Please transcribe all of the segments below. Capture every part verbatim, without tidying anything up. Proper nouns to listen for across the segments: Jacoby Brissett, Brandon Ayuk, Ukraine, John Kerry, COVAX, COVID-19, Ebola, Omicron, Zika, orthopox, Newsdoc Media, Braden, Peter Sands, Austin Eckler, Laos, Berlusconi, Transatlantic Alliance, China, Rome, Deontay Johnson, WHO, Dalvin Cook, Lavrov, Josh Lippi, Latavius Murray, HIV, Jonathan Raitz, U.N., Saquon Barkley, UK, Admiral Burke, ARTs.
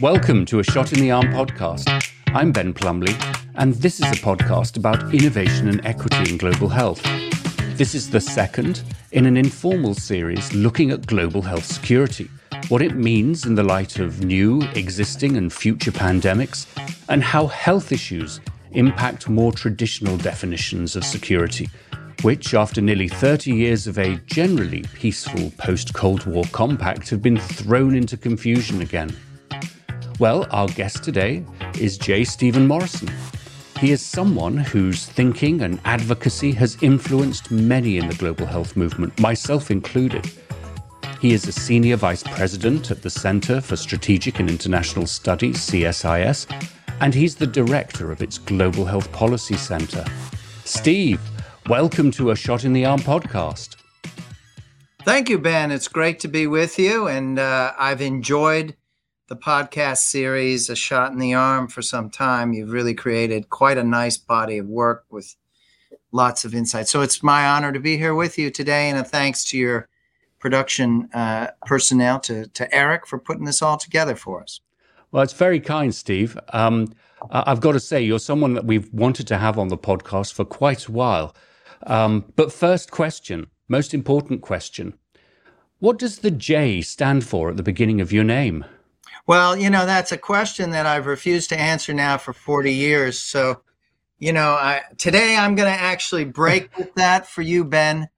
Welcome to A Shot in the Arm podcast. I'm Ben Plumley, and this is a podcast about innovation and equity in global health. This is the second in an informal series looking at global health security, what it means in the light of new, existing and future pandemics, and how health issues impact more traditional definitions of security, which after nearly thirty years of a generally peaceful post-Cold War compact have been thrown into confusion again. Well, our guest today is J. Stephen Morrison. He is someone whose thinking and advocacy has influenced many in the global health movement, myself included. He is a senior vice president at the Center for Strategic and International Studies, C S I S, and he's the director of its Global Health Policy Center. Steve, welcome to A Shot in the Arm podcast. Thank you, Ben. It's great to be with you. And uh, I've enjoyed the podcast series, A Shot in the Arm, for some time. You've really created quite a nice body of work with lots of insight. So it's my honor to be here with you today. And a thanks to your production uh, personnel, to, to Eric, for putting this all together for us. Well, it's very kind, Steve. Um, I've got to say, you're someone that we've wanted to have on the podcast for quite a while. Um, but first question, most important question. What does the J stand for at the beginning of your name? Well, you know, that's a question that I've refused to answer now for forty years. So, you know, I, today I'm going to actually break with that for you, Ben.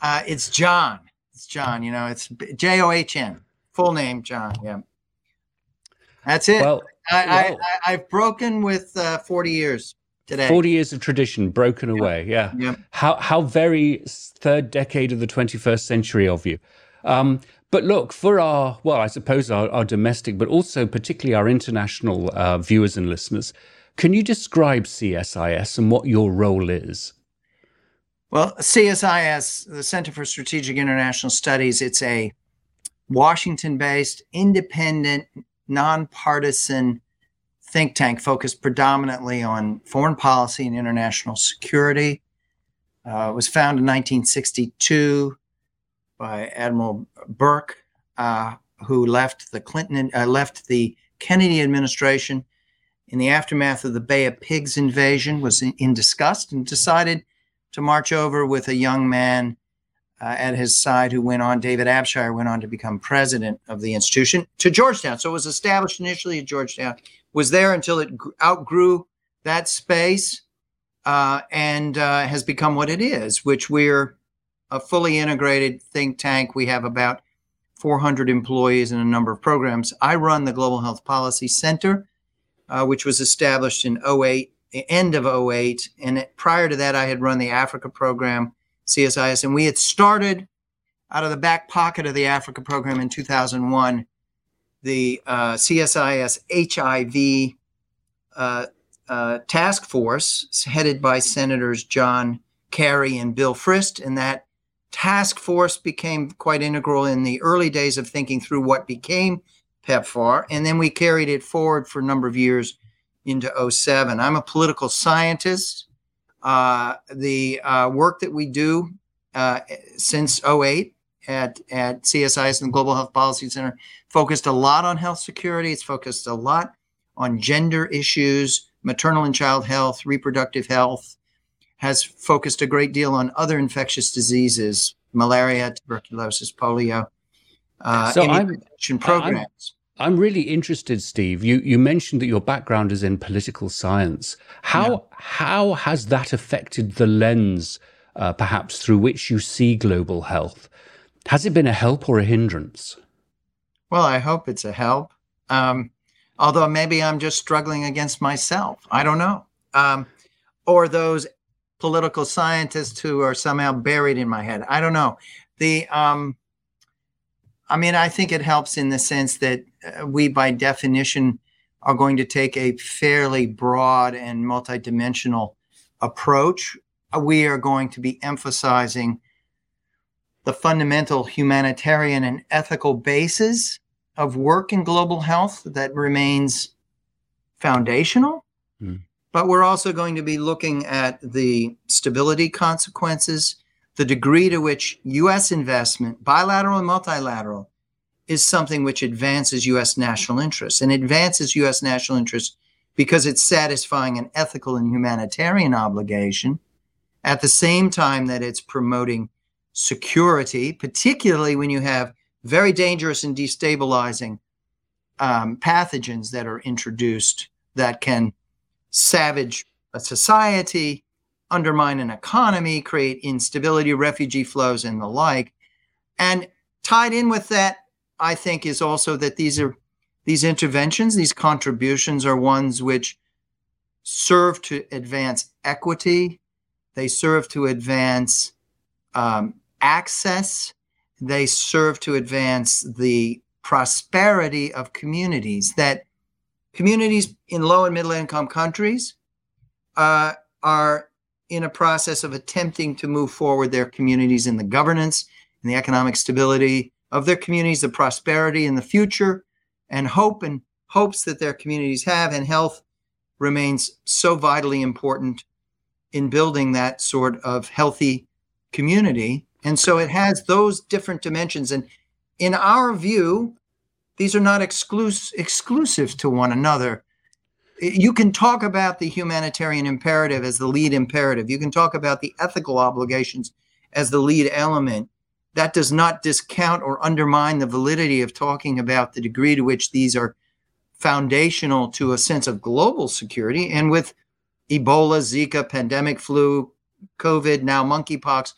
Uh, it's John. It's John, you know, it's J O H N, full name, John. Yeah. That's it. Well, I, I, I, I've broken with uh, forty years today. forty years of tradition broken yep. away. Yeah. Yep. How how very third decade of the twenty-first century of you. Um, but look, for our, well, I suppose our, our domestic, but also particularly our international uh, viewers and listeners, can you describe C S I S and what your role is? Well, C S I S, the Center for Strategic International Studies, it's a Washington-based, independent, nonpartisan think tank focused predominantly on foreign policy and international security. Uh, it was founded in nineteen sixty-two by Admiral Burke, uh, who left the Clinton uh, left the Kennedy administration in the aftermath of the Bay of Pigs invasion, was in, in disgust and decided to march over with a young man Uh, at his side, who went on, David Abshire went on to become president of the institution, to Georgetown. So it was established initially at Georgetown, was there until it outgrew that space uh, and uh, has become what it is, which we're a fully integrated think tank. We have about four hundred employees and a number of programs. I run the Global Health Policy Center, uh, which was established in oh eight, end of oh eight. And it, prior to that, I had run the Africa program, C S I S, and we had started out of the back pocket of the Africa program in two thousand one, the uh, C S I S H I V uh, uh, task force headed by Senators John Kerry and Bill Frist, and that task force became quite integral in the early days of thinking through what became PEPFAR, and then we carried it forward for a number of years into oh seven. I'm a political scientist. Uh, the uh, work that we do uh, since oh eight at, at C S I S and the Global Health Policy Center focused a lot on health security. It's focused a lot on gender issues, maternal and child health, reproductive health, has focused a great deal on other infectious diseases, malaria, tuberculosis, polio, uh, so intervention programs. I'm- I'm really interested, Steve. You you mentioned that your background is in political science. How yeah. how has that affected the lens, uh, perhaps, through which you see global health? Has it been a help or a hindrance? Well, I hope it's a help. Um, although maybe I'm just struggling against myself. I don't know. Um, or those political scientists who are somehow buried in my head. I don't know. The um, I mean, I think it helps in the sense that we, by definition, are going to take a fairly broad and multidimensional approach. We are going to be emphasizing the fundamental humanitarian and ethical basis of work in global health that remains foundational. Mm. But we're also going to be looking at the stability consequences, the degree to which U S investment, bilateral and multilateral, is something which advances U S national interests, and advances U S national interests because it's satisfying an ethical and humanitarian obligation at the same time that it's promoting security, particularly when you have very dangerous and destabilizing um, pathogens that are introduced that can savage a society, undermine an economy, create instability, refugee flows, and the like. And tied in with that, I think, is also that these are these interventions, these contributions are ones which serve to advance equity. They serve to advance um, access. They serve to advance the prosperity of communities, that communities in low and middle income countries uh, are in a process of attempting to move forward their communities in the governance and the economic stability of their communities, the prosperity in the future, and hope and hopes that their communities have, and health remains so vitally important in building that sort of healthy community. And so it has those different dimensions. And in our view, these are not exclus- exclusive to one another. You can talk about the humanitarian imperative as the lead imperative. You can talk about the ethical obligations as the lead element. That does not discount or undermine the validity of talking about the degree to which these are foundational to a sense of global security. And with Ebola, Zika, pandemic flu, COVID, now monkeypox,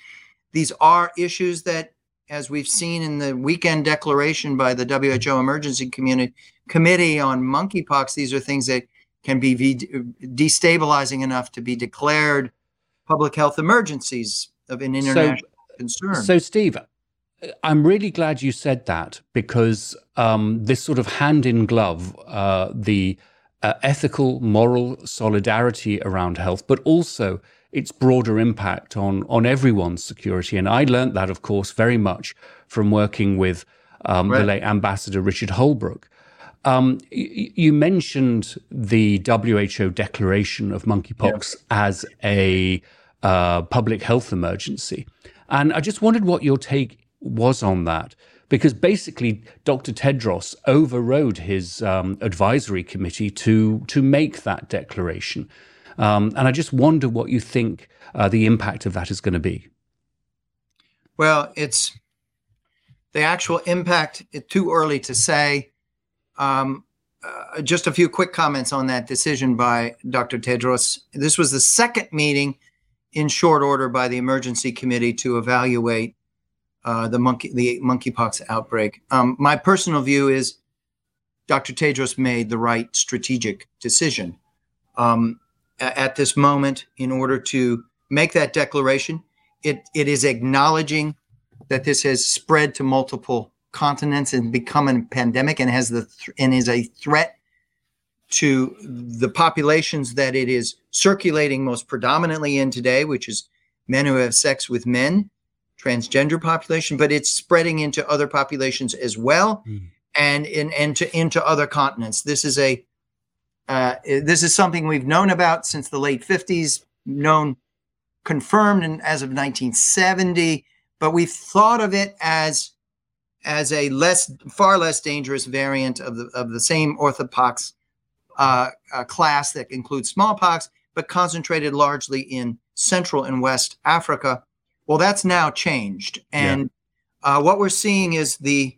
these are issues that, as we've seen in the weekend declaration by the W H O Emergency Committee on monkeypox, these are things that can be destabilizing enough to be declared public health emergencies of an international so- concern. So, Steve, I'm really glad you said that, because um, this sort of hand in glove, uh, the uh, ethical, moral solidarity around health, but also its broader impact on, on everyone's security. And I learned that, of course, very much from working with um, right. the late Ambassador Richard Holbrooke. Um, y- you mentioned the W H O declaration of monkeypox yeah. as a uh, public health emergency. And I just wondered what your take was on that, because basically Doctor Tedros overrode his um, advisory committee to to make that declaration. Um, and I just wonder what you think uh, the impact of that is going to be. Well, it's the actual impact, it's too early to say. Um, uh, just a few quick comments on that decision by Doctor Tedros. This was the second meeting in short order by the emergency committee to evaluate uh, the monkey the monkeypox outbreak. Um, my personal view is Doctor Tedros made the right strategic decision um, at this moment in order to make that declaration. It it is acknowledging that this has spread to multiple continents and become a pandemic, and has the th- and is a threat to the populations that it is circulating most predominantly in today, which is men who have sex with men, transgender population, but it's spreading into other populations as well, mm. and in, and to, into other continents. This is a uh, this is something we've known about since the late fifties, known, confirmed, and as of nineteen seventy. But we've thought of it as as a less, far less dangerous variant of the of the same orthopox. Uh, a class that includes smallpox, but concentrated largely in Central and West Africa. Well, that's now changed. And yeah. uh, what we're seeing is the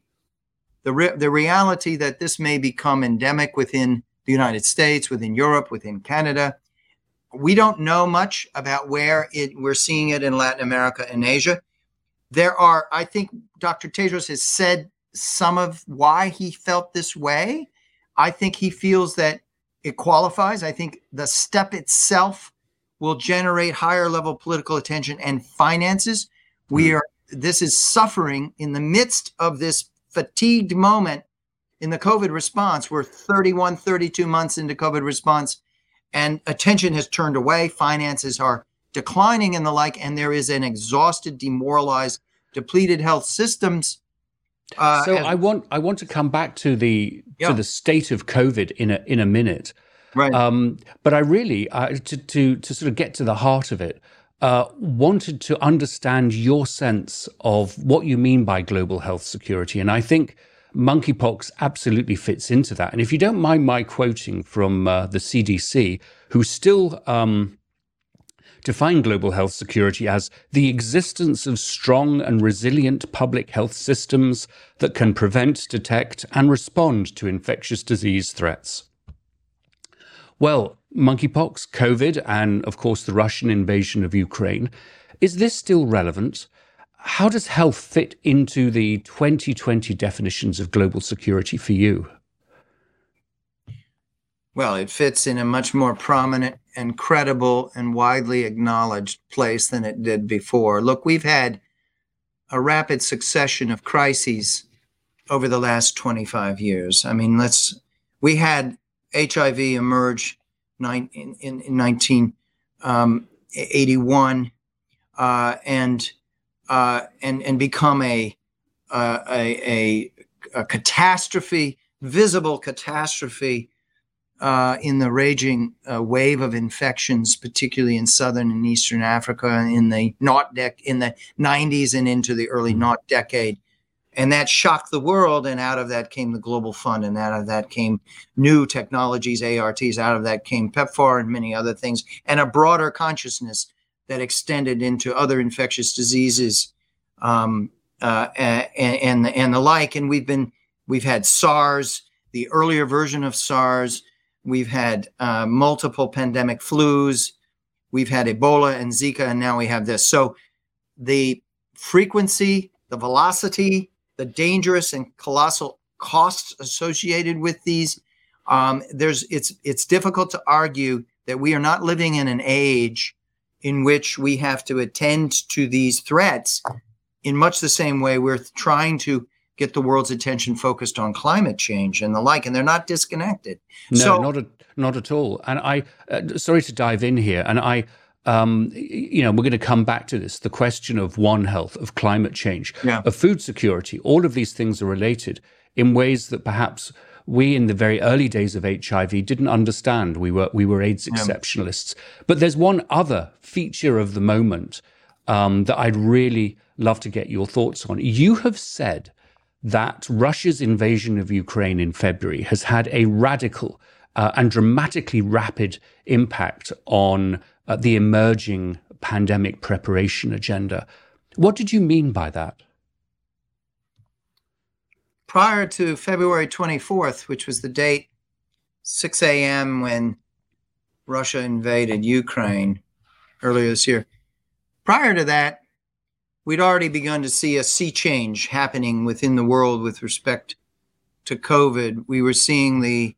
the, re- the reality that this may become endemic within the United States, within Europe, within Canada. We don't know much about where it. We're seeing it in Latin America and Asia. There are, I think Doctor Tedros has said some of why he felt this way. I think he feels that it qualifies. I think the step itself will generate higher level political attention and finances. We are, this is suffering in the midst of this fatigued moment in the COVID response. We're thirty-one, thirty-two months into COVID response, and attention has turned away. Finances are declining and the like, and there is an exhausted, demoralized, depleted health systems. Uh, so and, I want I want to come back to the yeah. to the state of COVID in a in a minute, right? Um, but I really uh, to to to sort of get to the heart of it, uh, wanted to understand your sense of what you mean by global health security, and I think monkeypox absolutely fits into that. And if you don't mind my quoting from uh, the C D C, who still um, define global health security as the existence of strong and resilient public health systems that can prevent, detect, and respond to infectious disease threats. Well, monkeypox, COVID, and of course the Russian invasion of Ukraine, is this still relevant? How does health fit into the twenty twenty definitions of global security for you? Well, it fits in a much more prominent and credible and widely acknowledged place than it did before. Look, we've had a rapid succession of crises over the last twenty-five years. I mean, let's, we had H I V emerge in, in, in nineteen eighty-one uh, and Uh, and and become a, uh, a a a catastrophe, visible catastrophe, uh, in the raging uh, wave of infections, particularly in southern and eastern Africa in the nought dec in the nineties and into the early nought decade, and that shocked the world. And out of that came the Global Fund, and out of that came new technologies, A R Ts. Out of that came PEPFAR and many other things, and a broader consciousness that extended into other infectious diseases um, uh, and, and, and the like. And we've been, we've had SARS, the earlier version of SARS. We've had uh, multiple pandemic flus. We've had Ebola and Zika, and now we have this. So the frequency, the velocity, the dangerous and colossal costs associated with these, um, there's, it's, it's difficult to argue that we are not living in an age in which we have to attend to these threats in much the same way we're trying to get the world's attention focused on climate change and the like, and they're not disconnected. No, so, not, a, not at all. And I, uh, sorry to dive in here, and I, um, you know, we're going to come back to this, the question of One Health, of climate change, yeah. of food security, all of these things are related in ways that perhaps we in the very early days of H I V didn't understand. We were we were AIDS exceptionalists. Yeah. But there's one other feature of the moment um, that I'd really love to get your thoughts on. You have said that Russia's invasion of Ukraine in February has had a radical uh, and dramatically rapid impact on uh, the emerging pandemic preparation agenda. What did you mean by that? Prior to February twenty-fourth, which was the date, six a.m. when Russia invaded Ukraine earlier this year, prior to that, we'd already begun to see a sea change happening within the world with respect to COVID. We were seeing the,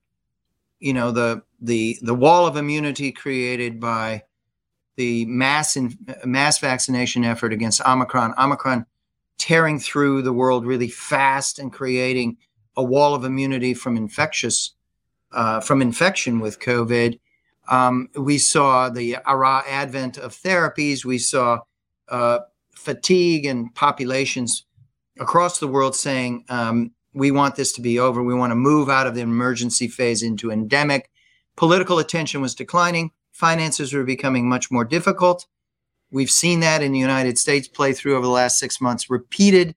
you know, the the the wall of immunity created by the mass in, mass vaccination effort against Omicron. Omicron tearing through the world really fast and creating a wall of immunity from infectious, uh, from infection with COVID. Um, we saw the ara advent of therapies. We saw uh, fatigue and populations across the world saying, um, we want this to be over. We want to move out of the emergency phase into endemic. Political attention was declining. Finances were becoming much more difficult. We've seen that in the United States play through over the last six months, repeated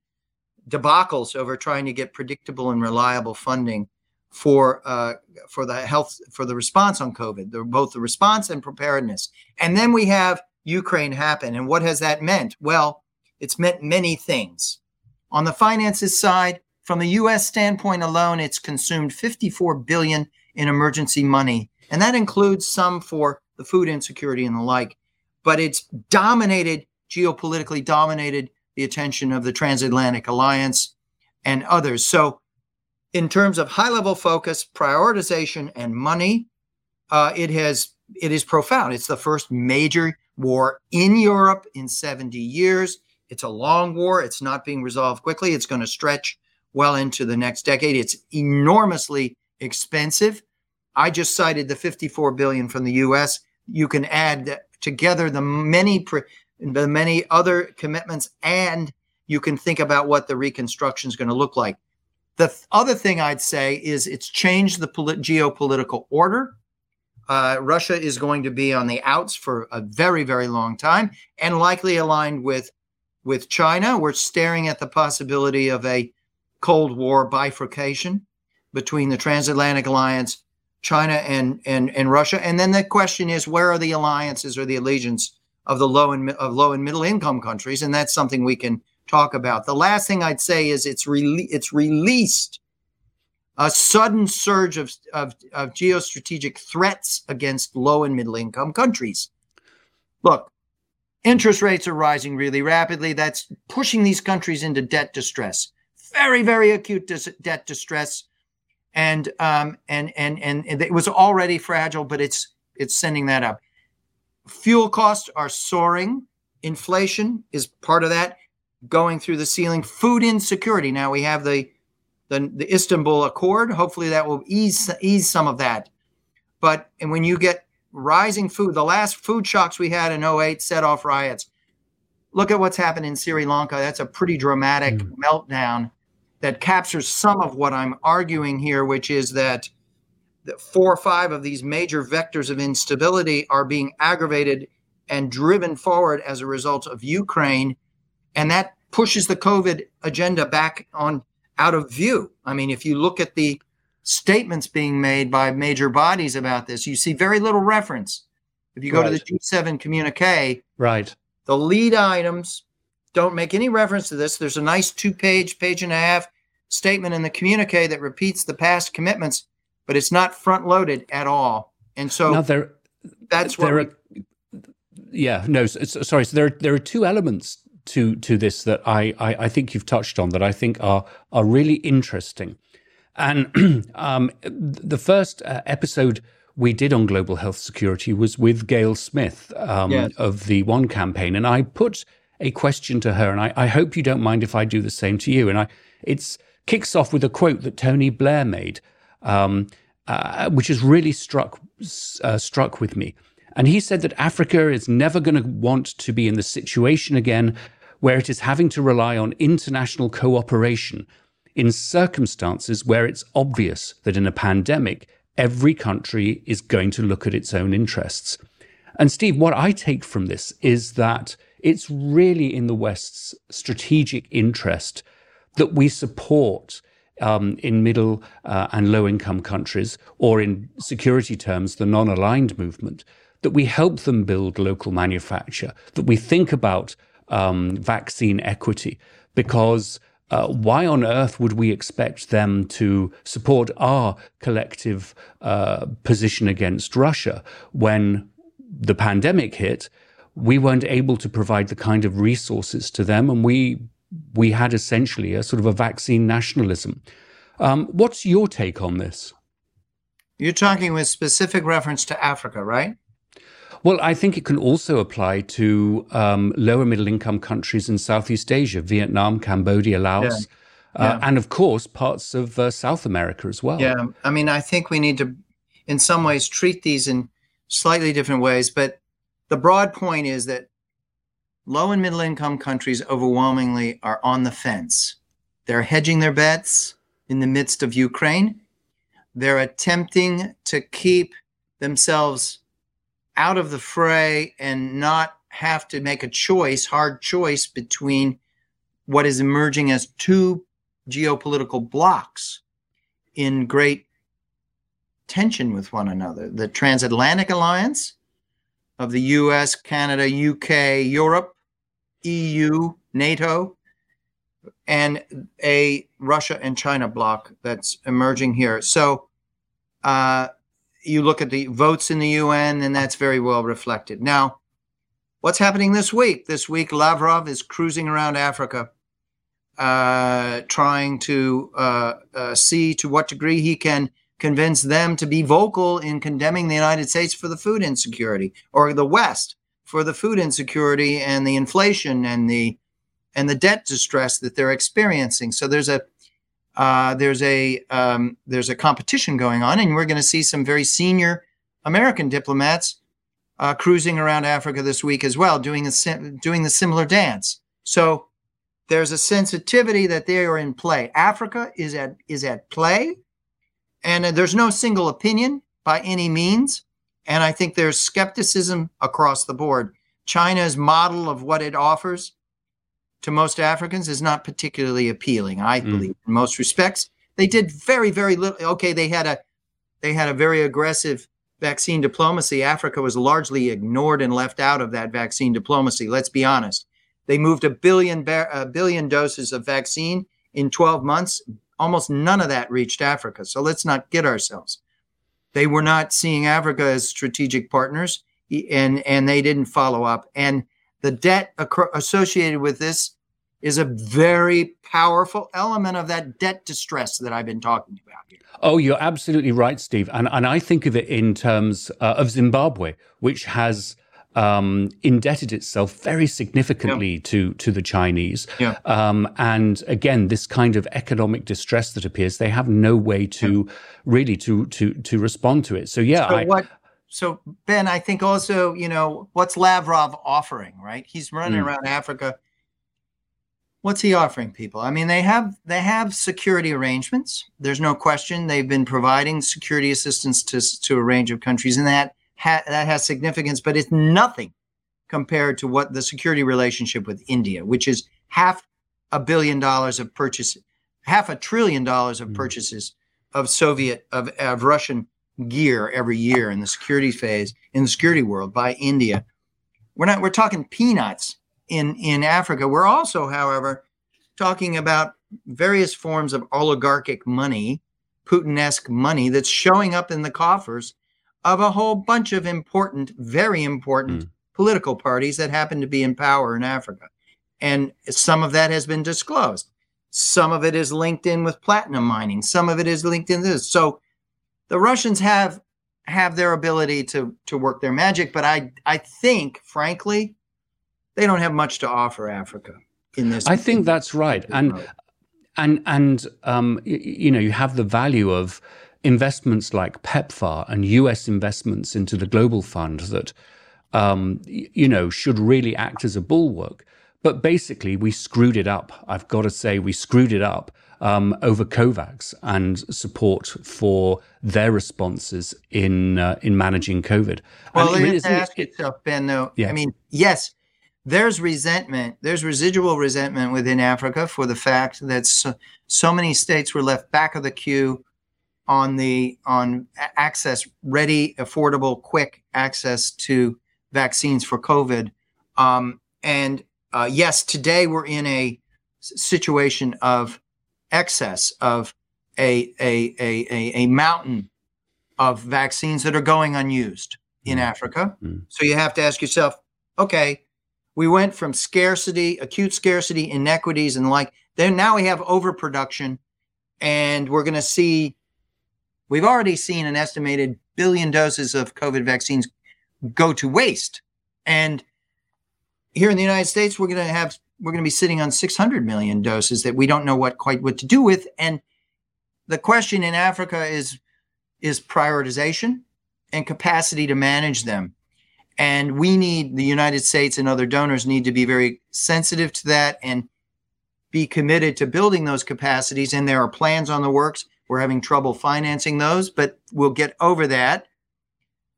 debacles over trying to get predictable and reliable funding for uh, for the health, for the response on COVID, the, both the response and preparedness. And then we have Ukraine happen. And what has that meant? Well, it's meant many things. On the finances side, from the U S standpoint alone, it's consumed fifty-four billion dollars in emergency money. And that includes some for the food insecurity and the like. But it's dominated, geopolitically dominated the attention of the Transatlantic Alliance and others. So in terms of high-level focus, prioritization, and money, uh, it has it is profound. It's the first major war in Europe in seventy years. It's a long war. It's not being resolved quickly. It's going to stretch well into the next decade. It's enormously expensive. I just cited the fifty-four billion dollars from the U S. You can add that together, the many pre, the many other commitments, and you can think about what the reconstruction is going to look like. The th- other thing I'd say is it's changed the polit- geopolitical order. Uh, Russia is going to be on the outs for a very, very long time, and likely aligned with with China. We're staring at the possibility of a Cold War bifurcation between the Transatlantic Alliance, China and, and, and Russia. And then the question is, where are the alliances or the allegiance of the low and of low and middle income countries? And that's something we can talk about. The last thing I'd say is it's re- it's released a sudden surge of, of, of geostrategic threats against low and middle income countries. Look, interest rates are rising really rapidly. That's pushing these countries into debt distress, very, very acute dis- debt distress. And, um, and and and and it was already fragile, but it's it's sending that up. Fuel costs are soaring. Inflation is part of that, going through the ceiling. Food insecurity. Now we have the the, the Istanbul Accord. Hopefully that will ease ease some of that. But and when you get rising food, the last food shocks we had in oh eight set off riots. Look at what's happened in Sri Lanka. That's a pretty dramatic mm. meltdown that captures some of what I'm arguing here, which is that the four or five of these major vectors of instability are being aggravated and driven forward as a result of Ukraine. And that pushes the COVID agenda back on out of view. I mean, if you look at the statements being made by major bodies about this, you see very little reference. If you go right. to the G seven communique, right. the lead items don't make any reference to this. There's a nice two-page, page and a half statement in the communique that repeats the past commitments, but it's not front-loaded at all. And so now there, that's there what are, we... Yeah, no, sorry. So there, there are two elements to to this that I, I, I think you've touched on that I think are are really interesting. And um, the first uh, episode we did on global health security was with Gail Smith um, yes. of the One Campaign, and I put a question to her, and I, I hope you don't mind if I do the same to you. And I, it's kicks off with a quote that Tony Blair made, um, uh, which has really struck uh, struck with me. And he said that Africa is never going to want to be in the situation again where it is having to rely on international cooperation in circumstances where it's obvious that in a pandemic, every country is going to look at its own interests. And Steve, what I take from this is that it's really in the West's strategic interest that we support um, in middle uh, and low-income countries, or in security terms, the non-aligned movement, that we help them build local manufacture, that we think about um, vaccine equity, because uh, why on earth would we expect them to support our collective uh, position against Russia when the pandemic hit? We weren't able to provide the kind of resources to them, and we we had essentially a sort of a vaccine nationalism. Um, what's your take on this? You're talking with specific reference to Africa, right? Well, I think it can also apply to um, lower middle income countries in Southeast Asia, Vietnam, Cambodia, Laos, yeah. Uh, yeah. and of course, parts of uh, South America as well. Yeah, I mean, I think we need to, in some ways, treat these in slightly different ways, but the broad point is that low and middle income countries overwhelmingly are on the fence. They're hedging their bets in the midst of Ukraine. They're attempting to keep themselves out of the fray and not have to make a choice, hard choice, between what is emerging as two geopolitical blocks in great tension with one another. The Transatlantic Alliance of the U S, Canada, U K, Europe, E U, NATO, and a Russia and China bloc that's emerging here. So uh, you look at the votes in the U N, and that's very well reflected. Now, what's happening this week? This week, Lavrov is cruising around Africa, uh, trying to uh, uh, see to what degree he can convince them to be vocal in condemning the United States for the food insecurity, or the West for the food insecurity and the inflation and the and the debt distress that they're experiencing. So there's a uh, there's a um, there's a competition going on, and we're going to see some very senior American diplomats uh, cruising around Africa this week as well, doing a sim- doing the similar dance. So there's a sensitivity that they are in play. Africa is at is at play. And there's no single opinion by any means. And I think there's skepticism across the board. China's model of what it offers to most Africans is not particularly appealing, I mm. believe, in most respects. They did very, very little. Okay, they had a they had a very aggressive vaccine diplomacy. Africa was largely ignored and left out of that vaccine diplomacy. Let's be honest. They moved a billion a billion doses of vaccine in twelve months. Almost none of that reached Africa. So let's not kid ourselves. They were not seeing Africa as strategic partners, and and they didn't follow up. And the debt ac- associated with this is a very powerful element of that debt distress that I've been talking about here. Oh, you're absolutely right, Steve. And and I think of it in terms uh, of Zimbabwe, which has um, indebted itself very significantly yeah. to, to the Chinese. Yeah. Um, and again, this kind of economic distress that appears, they have no way to yeah. really to, to, to respond to it. So, yeah. So, I, what, so Ben, I think also, you know, what's Lavrov offering, right? He's running mm. around Africa. What's he offering people? I mean, they have they have security arrangements. There's no question they've been providing security assistance to to a range of countries, and that ha- that has significance. But it's nothing compared to what the security relationship with India, which is half a billion dollars of purchases, half a trillion dollars of purchases of Soviet of, of Russian gear every year in the security phase in the security world by India. We're not we're talking peanuts. In, in Africa. We're also, however, talking about various forms of oligarchic money, Putin-esque money that's showing up in the coffers of a whole bunch of important, very important mm. political parties that happen to be in power in Africa. And some of that has been disclosed. Some of it is linked in with platinum mining. Some of it is linked in this. So the Russians have have their ability to, to work their magic, but I I think, frankly, they don't have much to offer Africa in this. I think that's right. And, and, and um, you, you know, you have the value of investments like PEPFAR and U S investments into the Global Fund that, um, you know, should really act as a bulwark. But basically, we screwed it up. I've got to say, we screwed it up um, over COVAX and support for their responses in uh, in managing COVID. Well, I mean, you have to ask yourself, Ben, though. Yeah. I mean, yes. There's resentment, there's residual resentment within Africa for the fact that so, so many states were left back of the queue on the on access, ready, affordable, quick access to vaccines for COVID. Um, and uh, yes, today we're in a situation of excess of a, a, a, a, a mountain of vaccines that are going unused in Africa. Mm. So you have to ask yourself, okay, we went from scarcity, acute scarcity, inequities, and like then now we have overproduction, and we're going to see, we've already seen an estimated billion doses of COVID vaccines go to waste. And here in the United States, we're going to have, we're going to be sitting on six hundred million doses that we don't know what quite what to do with. And the question in Africa is, is prioritization and capacity to manage them. And we need, the United States and other donors need to be very sensitive to that and be committed to building those capacities. And there are plans on the works. We're having trouble financing those, but we'll get over that.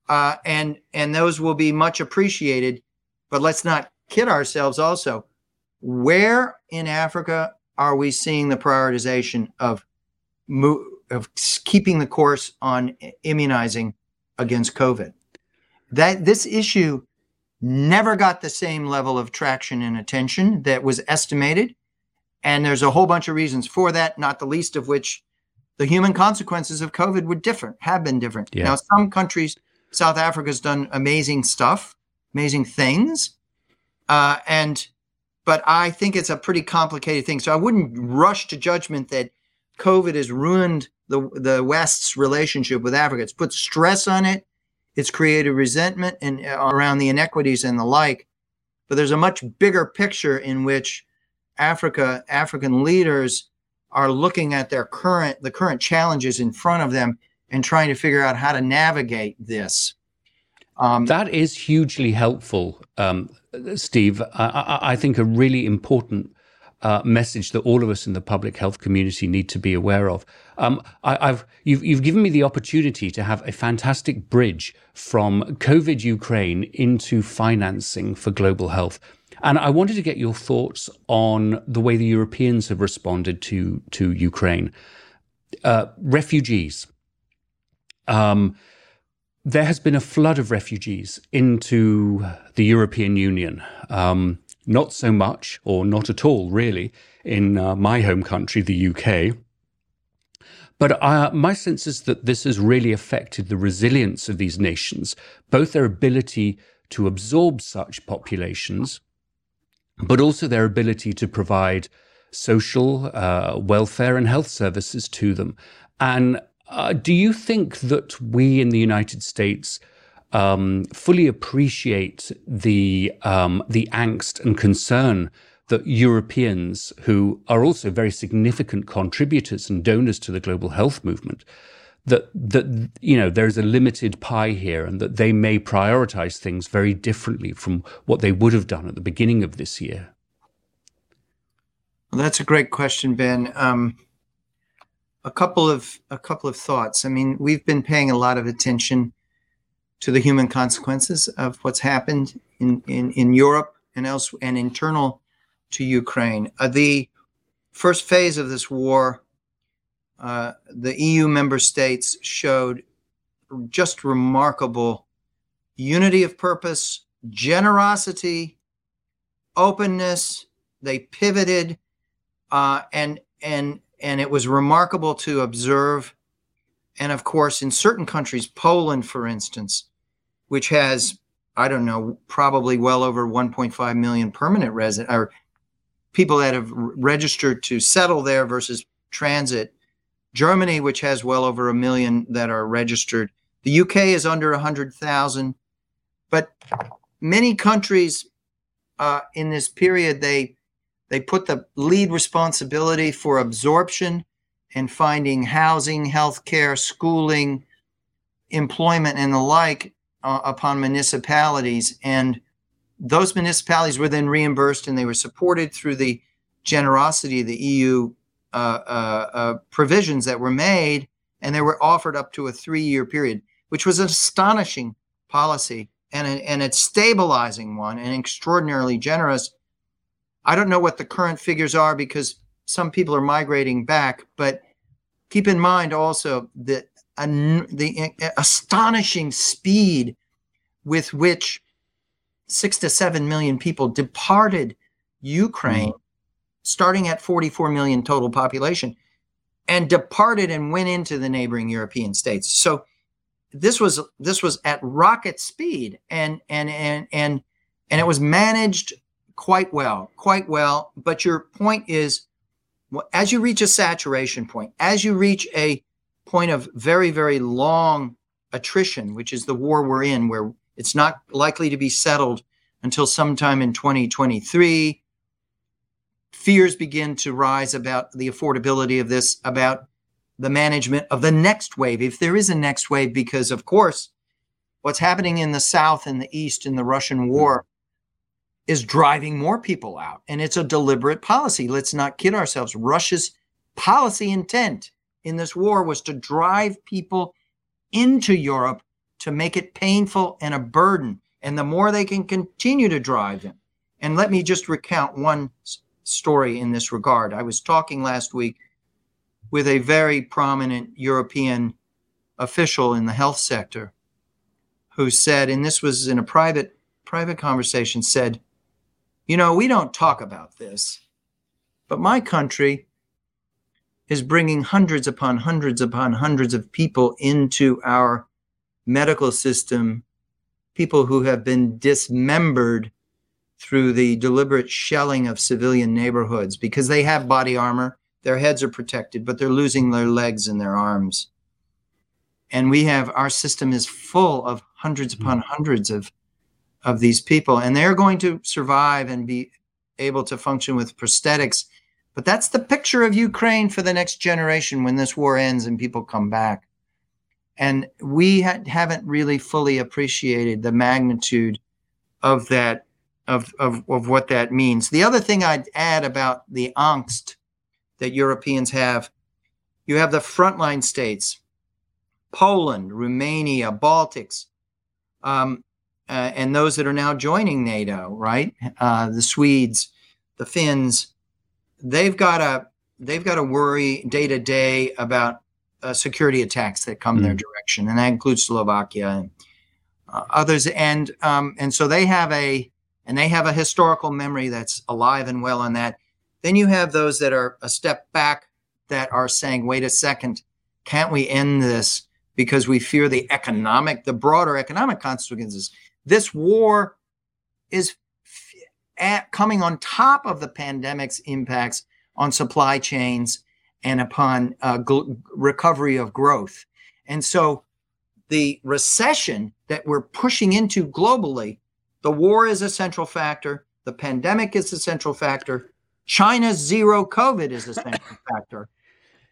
Uh, and and those will be much appreciated. But let's not kid ourselves also. Where in Africa are we seeing the prioritization of, mo- of keeping the course on immunizing against COVID? That this issue never got the same level of traction and attention that was estimated. And there's a whole bunch of reasons for that, not the least of which the human consequences of COVID were different, have been different. Yeah. Now, some countries, South Africa's done amazing stuff, amazing things. Uh, and, but I think it's a pretty complicated thing. So I wouldn't rush to judgment that COVID has ruined the, the West's relationship with Africa. It's put stress on it. It's created resentment and uh, around the inequities and the like, but there's a much bigger picture in which Africa, African leaders are looking at their current, the current challenges in front of them and trying to figure out how to navigate this. Um, that is hugely helpful, um, Steve. I, I think a really important uh, message that all of us in the public health community need to be aware of. Um, I, I've you've, you've given me the opportunity to have a fantastic bridge from COVID Ukraine into financing for global health. And I wanted to get your thoughts on the way the Europeans have responded to, to Ukraine. Uh, refugees. Um, there has been a flood of refugees into the European Union. Um, not so much, or not at all, really, in uh, my home country, the U K. But uh, my sense is that this has really affected the resilience of these nations, both their ability to absorb such populations, but also their ability to provide social uh, welfare and health services to them. And uh, do you think that we in the United States um, fully appreciate the um, the angst and concern that Europeans, who are also very significant contributors and donors to the global health movement, that that you know there is a limited pie here, and that they may prioritize things very differently from what they would have done at the beginning of this year? Well, that's a great question, Ben. Um, a couple of a couple of thoughts. I mean, we've been paying a lot of attention to the human consequences of what's happened in in, in Europe and else and internal. To Ukraine. Uh, the first phase of this war, uh, the E U member states showed just remarkable unity of purpose, generosity, openness. They pivoted, uh, and and and it was remarkable to observe. And of course, in certain countries, Poland, for instance, which has, I don't know, probably well over one point five million permanent residents or people that have registered to settle there versus transit. Germany, which has well over a million that are registered. The U K is under one hundred thousand. But many countries uh, in this period, they they put the lead responsibility for absorption and finding housing, healthcare, schooling, employment, and the like uh, upon municipalities. And those municipalities were then reimbursed, and they were supported through the generosity of the E U uh, uh, uh, provisions that were made, and they were offered up to a three-year period, which was an astonishing policy and a, and a stabilizing one and extraordinarily generous. I don't know what the current figures are because some people are migrating back, but keep in mind also that uh, the uh, astonishing speed with which six to seven million people departed Ukraine, starting at forty-four million total population, and departed and went into the neighboring European states. So this was this was at rocket speed, and and and and and it was managed quite well, quite well. But your point is, as you reach a saturation point, as you reach a point of very, very long attrition, which is the war we're in, where it's not likely to be settled until sometime in twenty twenty-three. Fears begin to rise about the affordability of this, about the management of the next wave, if there is a next wave, because, of course, what's happening in the South and the East in the Russian war is driving more people out. And it's a deliberate policy. Let's not kid ourselves. Russia's policy intent in this war was to drive people into Europe, to make it painful and a burden, and the more they can continue to drive them. And let me just recount one s- story in this regard. I was talking last week with a very prominent European official in the health sector who said, and this was in a private private conversation, said, you know, we don't talk about this, but my country is bringing hundreds upon hundreds upon hundreds of people into our medical system, people who have been dismembered through the deliberate shelling of civilian neighborhoods because they have body armor, their heads are protected, but they're losing their legs and their arms. And we have, our system is full of hundreds upon hundreds of, of these people, and they're going to survive and be able to function with prosthetics. But that's the picture of Ukraine for the next generation when this war ends and people come back. And we ha- haven't really fully appreciated the magnitude of that, of, of, of what that means. The other thing I'd add about the angst that Europeans have, you have the frontline states, Poland, Romania, Baltics, um, uh, and those that are now joining NATO, right? Uh, the Swedes, the Finns, they've got a they've got to worry day to day about uh, security attacks that come mm. their direction, and that includes Slovakia and uh, others. And um, and so they have a and they have a historical memory that's alive and well on that. Then you have those that are a step back that are saying, wait a second, can't we end this because we fear the economic, the broader economic consequences? This war is at, coming on top of the pandemic's impacts on supply chains and upon uh, gl- recovery of growth. And so the recession that we're pushing into globally, the war is a central factor. The pandemic is a central factor. China's zero COVID is a central factor.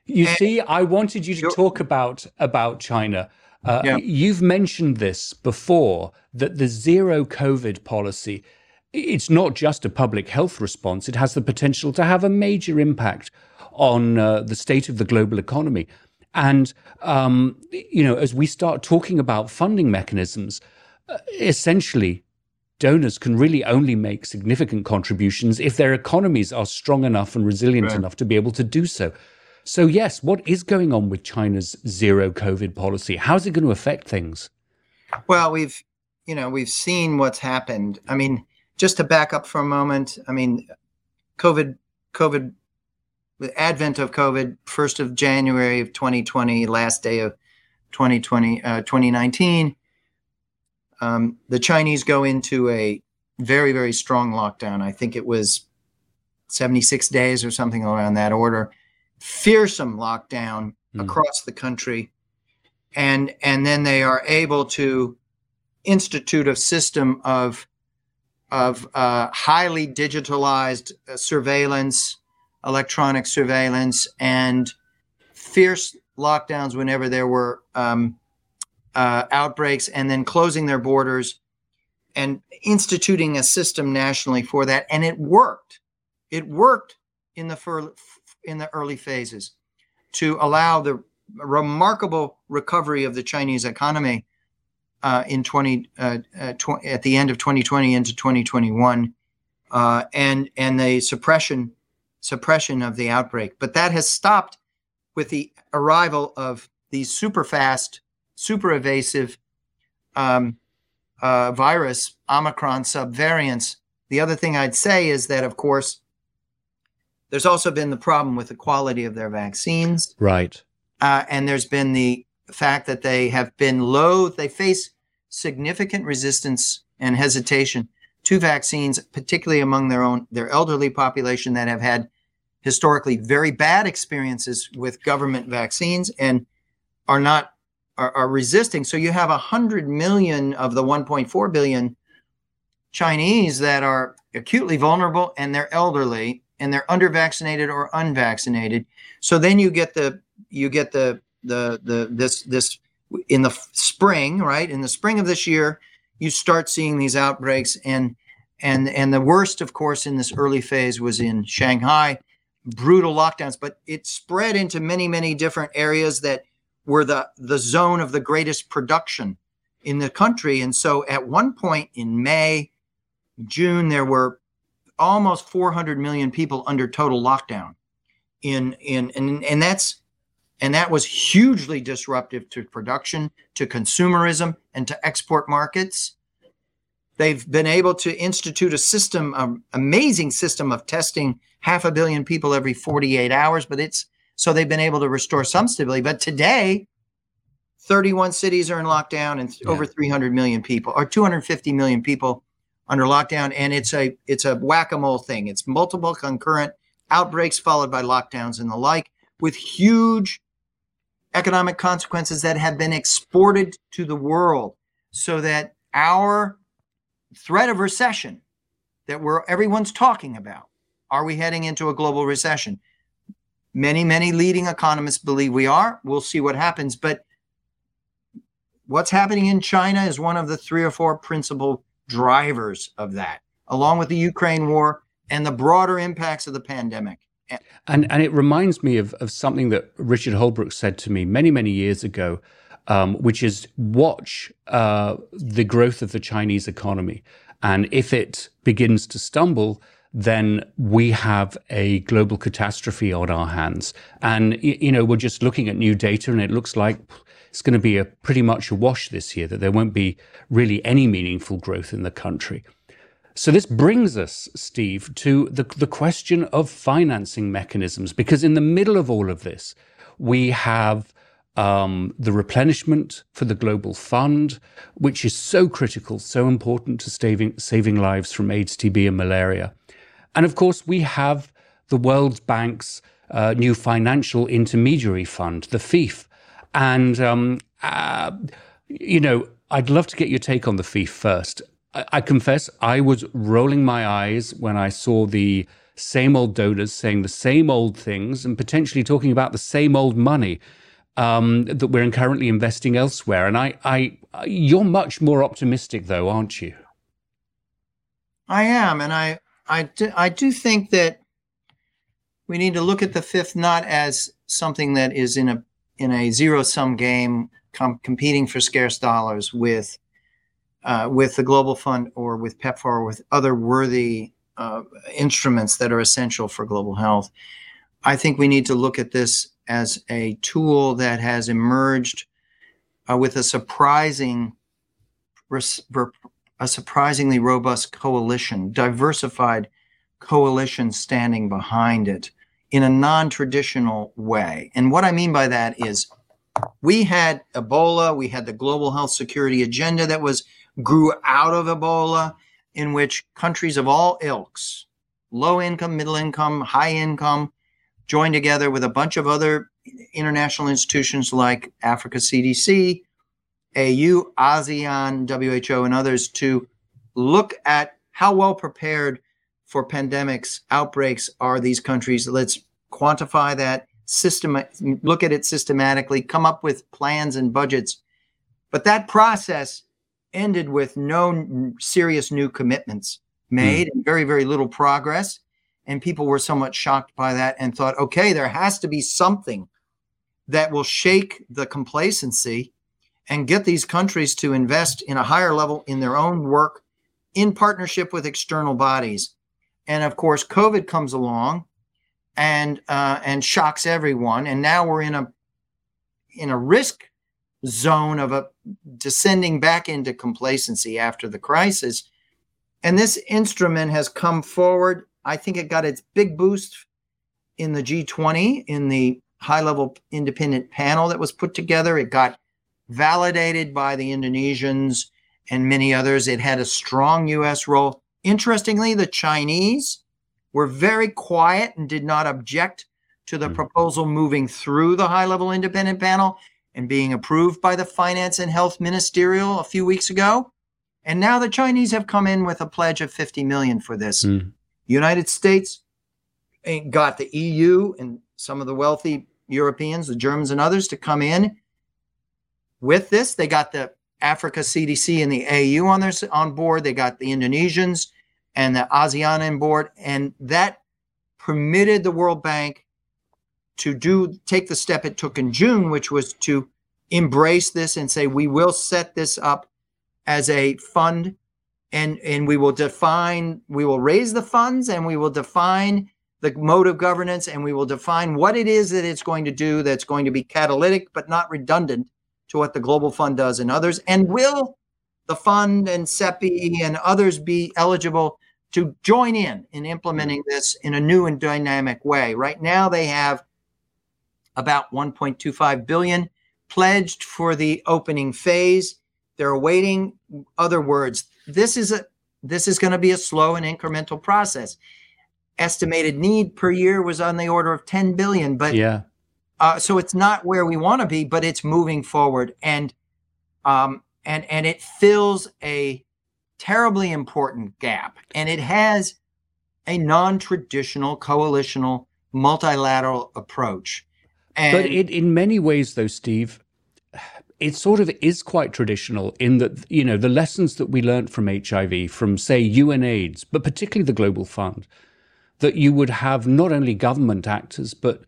You and see, I wanted you to talk about about China. Uh, yeah. You've mentioned this before, that the zero COVID policy, it's not just a public health response. It has the potential to have a major impact on uh, the state of the global economy. And, um, you know, as we start talking about funding mechanisms, uh, essentially, donors can really only make significant contributions if their economies are strong enough and resilient right. enough to be able to do so. So yes, what is going on with China's zero COVID policy? How's it going to affect things? Well, we've, you know, we've seen what's happened. I mean, just to back up for a moment, I mean, COVID, COVID, the advent of COVID, first of January of twenty twenty, last day of twenty twenty, uh, twenty nineteen, Um, the Chinese go into a very, very strong lockdown. I think it was seventy-six days or something around that order. Fearsome lockdown mm. across the country. And and then they are able to institute a system of, of uh, highly digitalized uh, surveillance, electronic surveillance, and fierce lockdowns whenever there were um, Uh, outbreaks, and then closing their borders and instituting a system nationally for that. And it worked. It worked in the fur, in the early phases to allow the remarkable recovery of the Chinese economy uh, in twenty, uh, uh, tw- at the end of twenty twenty into twenty twenty-one, uh, and and the suppression suppression of the outbreak. But that has stopped with the arrival of these super fast, super evasive um, uh, virus, Omicron subvariants. The other thing I'd say is that, of course, there's also been the problem with the quality of their vaccines. Right. Uh, and there's been the fact that they have been loath, they face significant resistance and hesitation to vaccines, particularly among their own, their elderly population that have had historically very bad experiences with government vaccines and are not are resisting. So you have one hundred million of the one point four billion Chinese that are acutely vulnerable, and they're elderly, and they're undervaccinated or unvaccinated. So then you get the you get the the the this this in the spring, right? In the spring of this year, you start seeing these outbreaks, and and and the worst, of course, in this early phase was in Shanghai, brutal lockdowns, but it spread into many, many different areas that were the, the zone of the greatest production in the country. And so at one point in May, June, there were almost four hundred million people under total lockdown. In in and, and that's and that was hugely disruptive to production, to consumerism, and to export markets. They've been able to institute a system, an amazing system of testing half a billion people every forty-eight hours, but it's So they've been able to restore some stability. But today, thirty-one cities are in lockdown, and th- yeah. over three hundred million people, or two hundred fifty million people under lockdown. And it's a it's a whack-a-mole thing. It's multiple concurrent outbreaks followed by lockdowns and the like, with huge economic consequences that have been exported to the world, so that our threat of recession that we're everyone's talking about, are we heading into a global recession? Many, many leading economists believe we are. We'll see what happens. But what's happening in China is one of the three or four principal drivers of that, along with the Ukraine war and the broader impacts of the pandemic. And and it reminds me of, of something that Richard Holbrooke said to me many, many years ago um, which is watch uh, the growth of the Chinese economy. And if it begins to stumble, then we have a global catastrophe on our hands. And, you know, we're just looking at new data, and it looks like it's going to be a pretty much a wash this year, that there won't be really any meaningful growth in the country. So this brings us, Steve, to the, the question of financing mechanisms, because in the middle of all of this, we have um, the replenishment for the Global Fund, which is so critical, so important to saving, saving lives from AIDS, T B and malaria. And of course, we have the World Bank's uh, new financial intermediary fund, the F I F. And, um, uh, you know, I'd love to get your take on the F I F first. I confess I was rolling my eyes when I saw the same old donors saying the same old things and potentially talking about the same old money um, that we're currently investing elsewhere. And I, I, you're much more optimistic, though, aren't you? I am. And I, I, do, I do think that we need to look at the fifth not as something that is in a in a zero-sum game com- competing for scarce dollars with Uh, with the Global Fund or with PEPFAR or with other worthy uh, instruments that are essential for global health. I think we need to look at this as a tool that has emerged uh, with a surprising, a surprisingly robust coalition, diversified coalition standing behind it in a non-traditional way. And what I mean by that is we had Ebola, we had the global health security agenda that was grew out of Ebola, in which countries of all ilks, low income, middle income, high income, joined together with a bunch of other international institutions like Africa C D C, A U, ASEAN, W H O, and others to look at how well prepared for pandemics, outbreaks are these countries. Let's quantify that, system, look at it systematically, come up with plans and budgets. But that process ended with no serious new commitments made mm. and very, very little progress. And people were somewhat shocked by that and thought, okay, there has to be something that will shake the complacency and get these countries to invest in a higher level in their own work in partnership with external bodies. And of course, COVID comes along and uh, and shocks everyone. And now we're in a in a risk zone of a descending back into complacency after the crisis. And this instrument has come forward. I think it got its big boost in the G twenty, in the high-level independent panel that was put together. It got validated by the Indonesians and many others. It had a strong U S role. Interestingly, the Chinese were very quiet and did not object to the proposal moving through the high-level independent panel and being approved by the Finance and Health Ministerial a few weeks ago. And now the Chinese have come in with a pledge of fifty million dollars for this. Mm. United States got the E U and some of the wealthy Europeans, the Germans and others, to come in with this. They got the Africa C D C and the A U on, their, on board. They got the Indonesians and the ASEAN on board. And that permitted the World Bank to do take the step it took in June, which was to embrace this and say, we will set this up as a fund and, and we will define, we will raise the funds and we will define the mode of governance and we will define what it is that it's going to do that's going to be catalytic but not redundant to what the Global Fund does and others. And will the fund and SEPI and others be eligible to join in in implementing this in a new and dynamic way? Right now they have about one point two five billion dollars pledged for the opening phase. They're awaiting other words. This is a this is going to be a slow and incremental process. Estimated need per year was on the order of ten billion dollars, but yeah, uh, so it's not where we want to be, but it's moving forward, and um and and it fills a terribly important gap, and it has a non-traditional coalitional multilateral approach. And but it, in many ways, though, Steve, it sort of is quite traditional in that, you know, the lessons that we learned from H I V, from, say, U N AIDS, but particularly the Global Fund, that you would have not only government actors, but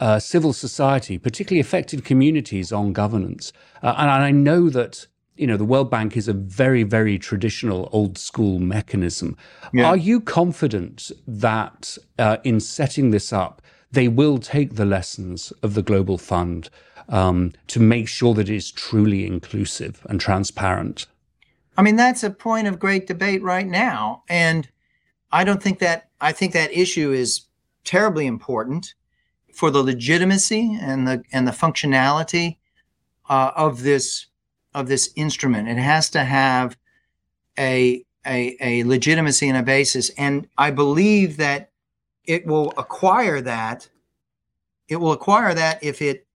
uh, civil society, particularly affected communities, on governance. Uh, and I know that, you know, the World Bank is a very, very traditional, old school mechanism. Yeah. Are you confident that uh, in setting this up, they will take the lessons of the Global Fund um, to make sure that it is truly inclusive and transparent? I mean, that's a point of great debate right now. And I don't think that, I think that issue is terribly important for the legitimacy and the and the functionality uh, of this of this instrument. It has to have a, a a legitimacy and a basis. And I believe that it will acquire that. It will acquire that if it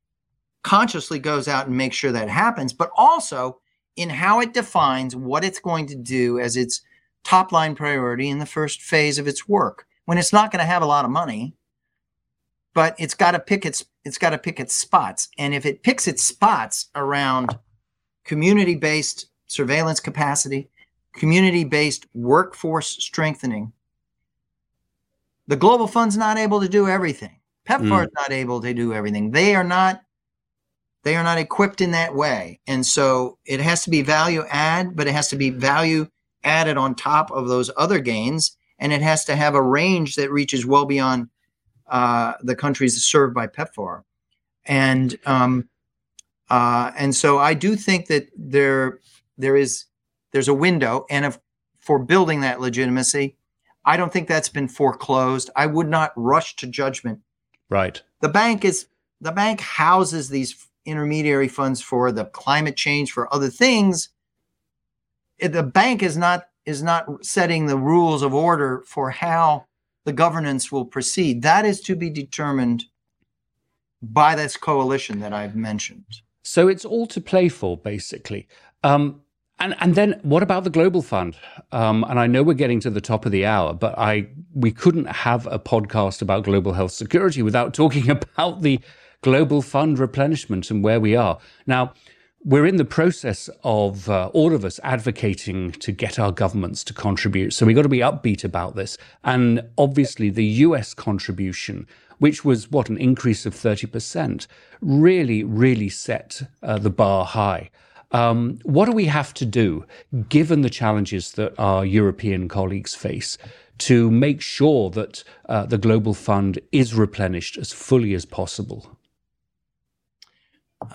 consciously goes out and makes sure that happens, but also in how it defines what it's going to do as its top line priority in the first phase of its work, when it's not going to have a lot of money, but it's got to pick its, it's got to pick its spots. And if it picks its spots around community-based surveillance capacity, community-based workforce strengthening, the Global Fund's not able to do everything. PEPFAR's mm. not able to do everything. They are not, they are not equipped in that way. And so it has to be value add, but it has to be value added on top of those other gains. And it has to have a range that reaches well beyond uh, the countries served by PEPFAR. And um, uh, and so I do think that there there is there's a window and of, for building that legitimacy. I don't think that's been foreclosed. I would not rush to judgment. Right. The bank is the bank houses these intermediary funds for the climate change, for other things. The bank is not is not setting the rules of order for how the governance will proceed. That is to be determined by this coalition that I've mentioned. So it's all to play for, basically. Um, And and then what about the Global Fund? Um, and I know we're getting to the top of the hour, but I we couldn't have a podcast about global health security without talking about the Global Fund replenishment and where we are. Now, we're in the process of uh, all of us advocating to get our governments to contribute. So we've got to be upbeat about this. And obviously the U S contribution, which was, what, an increase of thirty percent, really, really set uh, the bar high. Um, what do we have to do, given the challenges that our European colleagues face, to make sure that uh, the Global Fund is replenished as fully as possible?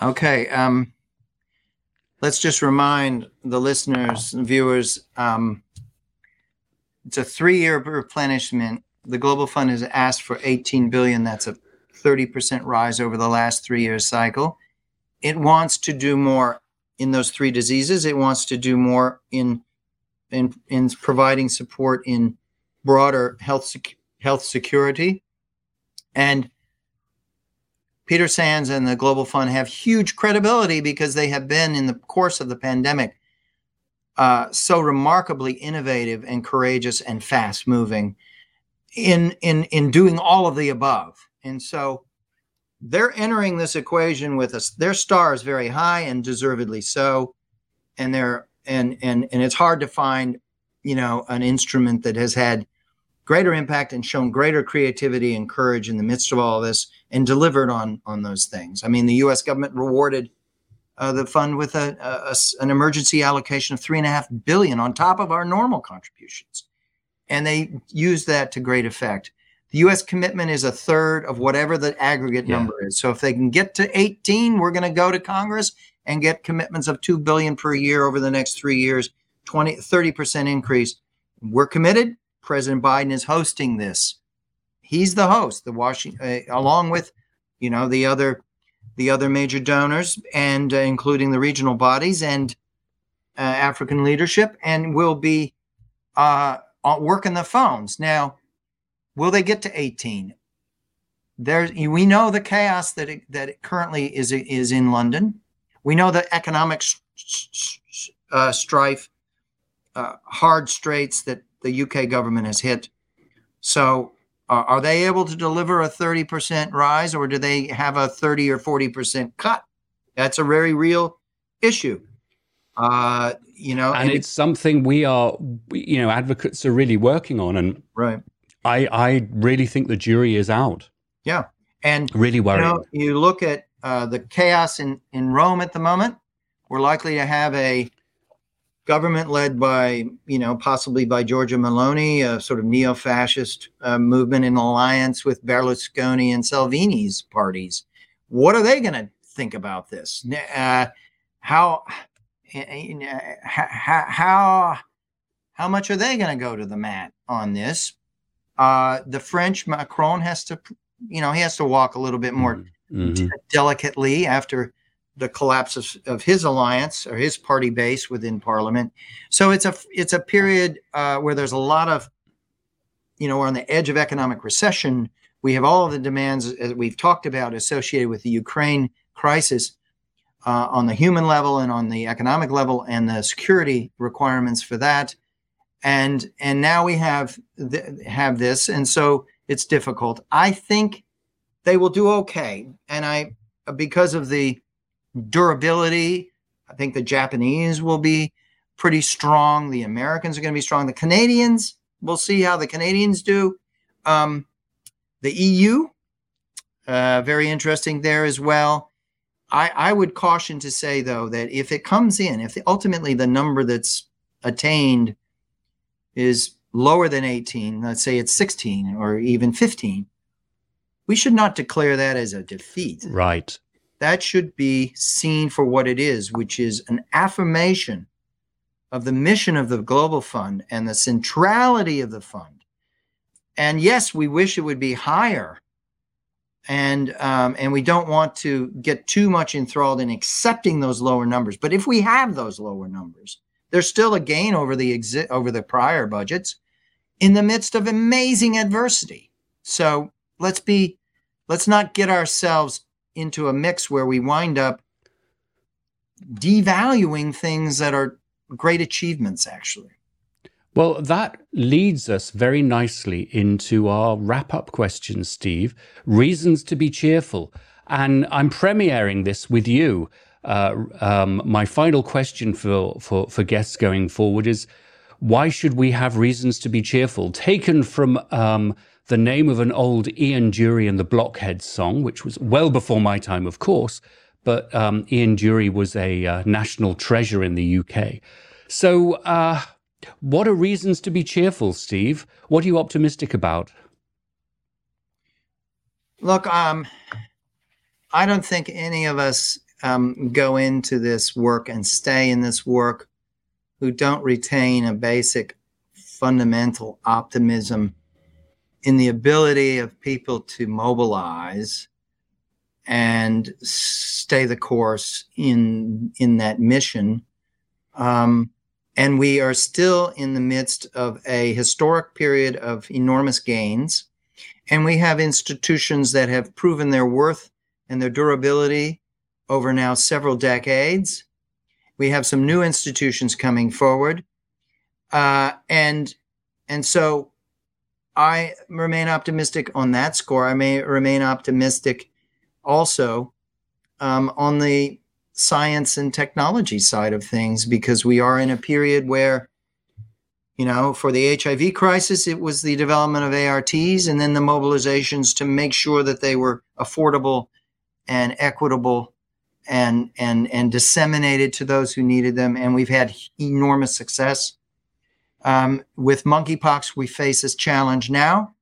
Okay. Um, let's just remind the listeners and viewers, um, it's a three-year replenishment. The Global Fund has asked for eighteen billion dollars. That's a thirty percent rise over the last three-year cycle. It wants to do more in those three diseases. It wants to do more in in in providing support in broader health sec- health security. And Peter Sands and the Global Fund have huge credibility because they have been, in the course of the pandemic, uh, so remarkably innovative and courageous and fast moving in in in doing all of the above. And so they're entering this equation with us. Their star is very high, and deservedly so. And they're and and and it's hard to find, you know, an instrument that has had greater impact and shown greater creativity and courage in the midst of all this and delivered on on those things. I mean, the U S government rewarded uh, the fund with a, a, a an emergency allocation of three and a half billion on top of our normal contributions, and they used that to great effect. The U S commitment is a third of whatever the aggregate yeah. number is. So if they can get to eighteen, we're going to go to Congress and get commitments of two billion dollars per year over the next three years, twenty, thirty percent increase. We're committed. President Biden is hosting this. He's the host, the Washington, uh, along with, you know, the other, the other major donors, and uh, including the regional bodies and uh, African leadership, and we'll be uh, working the phones now. Will they get to eighteen? There, we know the chaos that it, that it currently is is in London. We know the economic uh, strife, uh, hard straits that the U K government has hit. So, uh, are they able to deliver a thirty percent rise, or do they have a thirty or forty percent cut? That's a very real issue. Uh, you know, and, and it's it, something we are, you know, advocates are really working on, and right. I, I really think the jury is out. Yeah. And really worrying. You know, you look at uh, the chaos in, in Rome at the moment. We're likely to have a government led by, you know, possibly by Giorgia Meloni, a sort of neo-fascist uh, movement in alliance with Berlusconi and Salvini's parties. What are they going to think about this? Uh, how, uh, how, how, how much are they going to go to the mat on this? Uh, the French Macron has to, you know, he has to walk a little bit more mm-hmm. d- delicately after the collapse of, of his alliance or his party base within parliament. So it's a, it's a period uh, where there's a lot of, you know, we're on the edge of economic recession. We have all of the demands that we've talked about associated with the Ukraine crisis uh, on the human level and on the economic level and the security requirements for that. And, and now we have, th- have this. And so it's difficult. I think they will do okay. And I, because of the durability, I think the Japanese will be pretty strong. The Americans are going to be strong. The Canadians, we'll see how the Canadians do. Um, the E U, uh, very interesting there as well. I, I would caution to say, though, that if it comes in, if the, ultimately the number that's attained is lower than eighteen, let's say it's sixteen or even fifteen, we should not declare that as a defeat. Right. That should be seen for what it is, which is an affirmation of the mission of the Global Fund and the centrality of the fund. And yes, we wish it would be higher. And um, and we don't want to get too much enthralled in accepting those lower numbers. But if we have those lower numbers, there's still a gain over the exi- over the prior budgets in the midst of amazing adversity. So let's be, let's not get ourselves into a mix where we wind up devaluing things that are great achievements, actually. Well, that leads us very nicely into our wrap-up question, Steve. Reasons to be cheerful. And I'm premiering this with you. Uh, um, my final question for, for, for guests going forward is, why should we have reasons to be cheerful? Taken from... Um, the name of an old Ian Dury and the Blockheads song, which was well before my time, of course, but um, Ian Dury was a uh, national treasure in the U K. So uh, what are reasons to be cheerful, Steve? What are you optimistic about? Look, um, I don't think any of us um, go into this work and stay in this work who don't retain a basic fundamental optimism in the ability of people to mobilize and stay the course in in that mission. Um, and we are still in the midst of a historic period of enormous gains. And we have institutions that have proven their worth and their durability over now several decades. We have some new institutions coming forward. Uh, and, and so, I remain optimistic on that score. I may remain optimistic also um, on the science and technology side of things, because we are in a period where, you know, for the H I V crisis, it was the development of A R Ts and then the mobilizations to make sure that they were affordable and equitable and and and disseminated to those who needed them. And we've had enormous success. Um, with monkeypox, we face this challenge now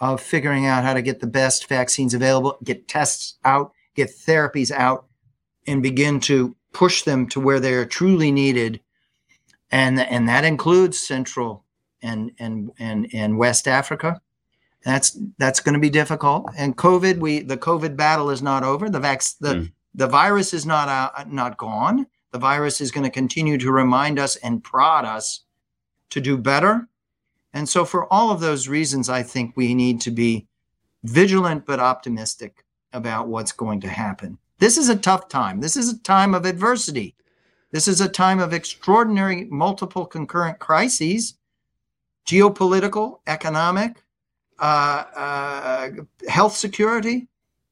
of figuring out how to get the best vaccines available, get tests out, get therapies out, and begin to push them to where they are truly needed. And, and that includes Central and, and, and, and West Africa. That's, that's going to be difficult. And COVID, we, the COVID battle is not over. The vac, the, mm. the virus is not, uh, not gone. The virus is going to continue to remind us and prod us to do better. And so for all of those reasons, I think we need to be vigilant but optimistic about what's going to happen. This is a tough time. This is a time of adversity. This is a time of extraordinary multiple concurrent crises, geopolitical, economic, uh, uh, health security.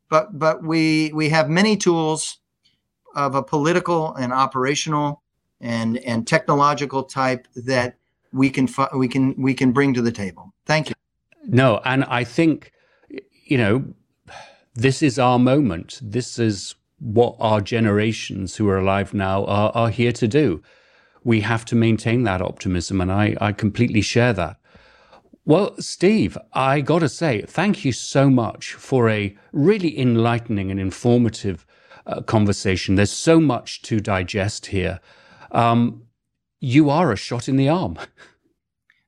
But but we, we have many tools of a political and operational and, and technological type that we can we can we can bring to the table. Thank you. No, and I think, you know, this is our moment. This is what our generations who are alive now are, are here to do. We have to maintain that optimism, and I, I completely share that. Well, Steve, I got to say, thank you so much for a really enlightening and informative uh, conversation. There's so much to digest here. Um, you are a shot in the arm.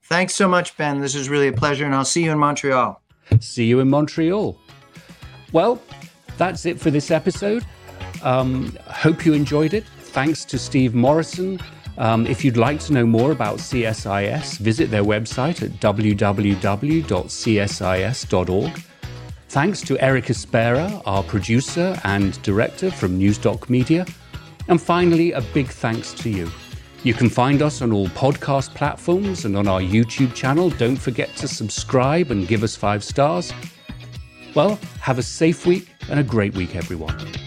Thanks so much, Ben. This is really a pleasure, and I'll see you in Montreal. See you in Montreal. Well, that's it for this episode. Um, hope you enjoyed it. Thanks to Steve Morrison. Um, if you'd like to know more about C S I S, visit their website at w w w dot c s i s dot org. Thanks to Eric Espera, our producer and director from Newsdoc Media. And finally, a big thanks to you. You can find us on all podcast platforms and on our YouTube channel. Don't forget to subscribe and give us five stars. Well, have a safe week and a great week, everyone.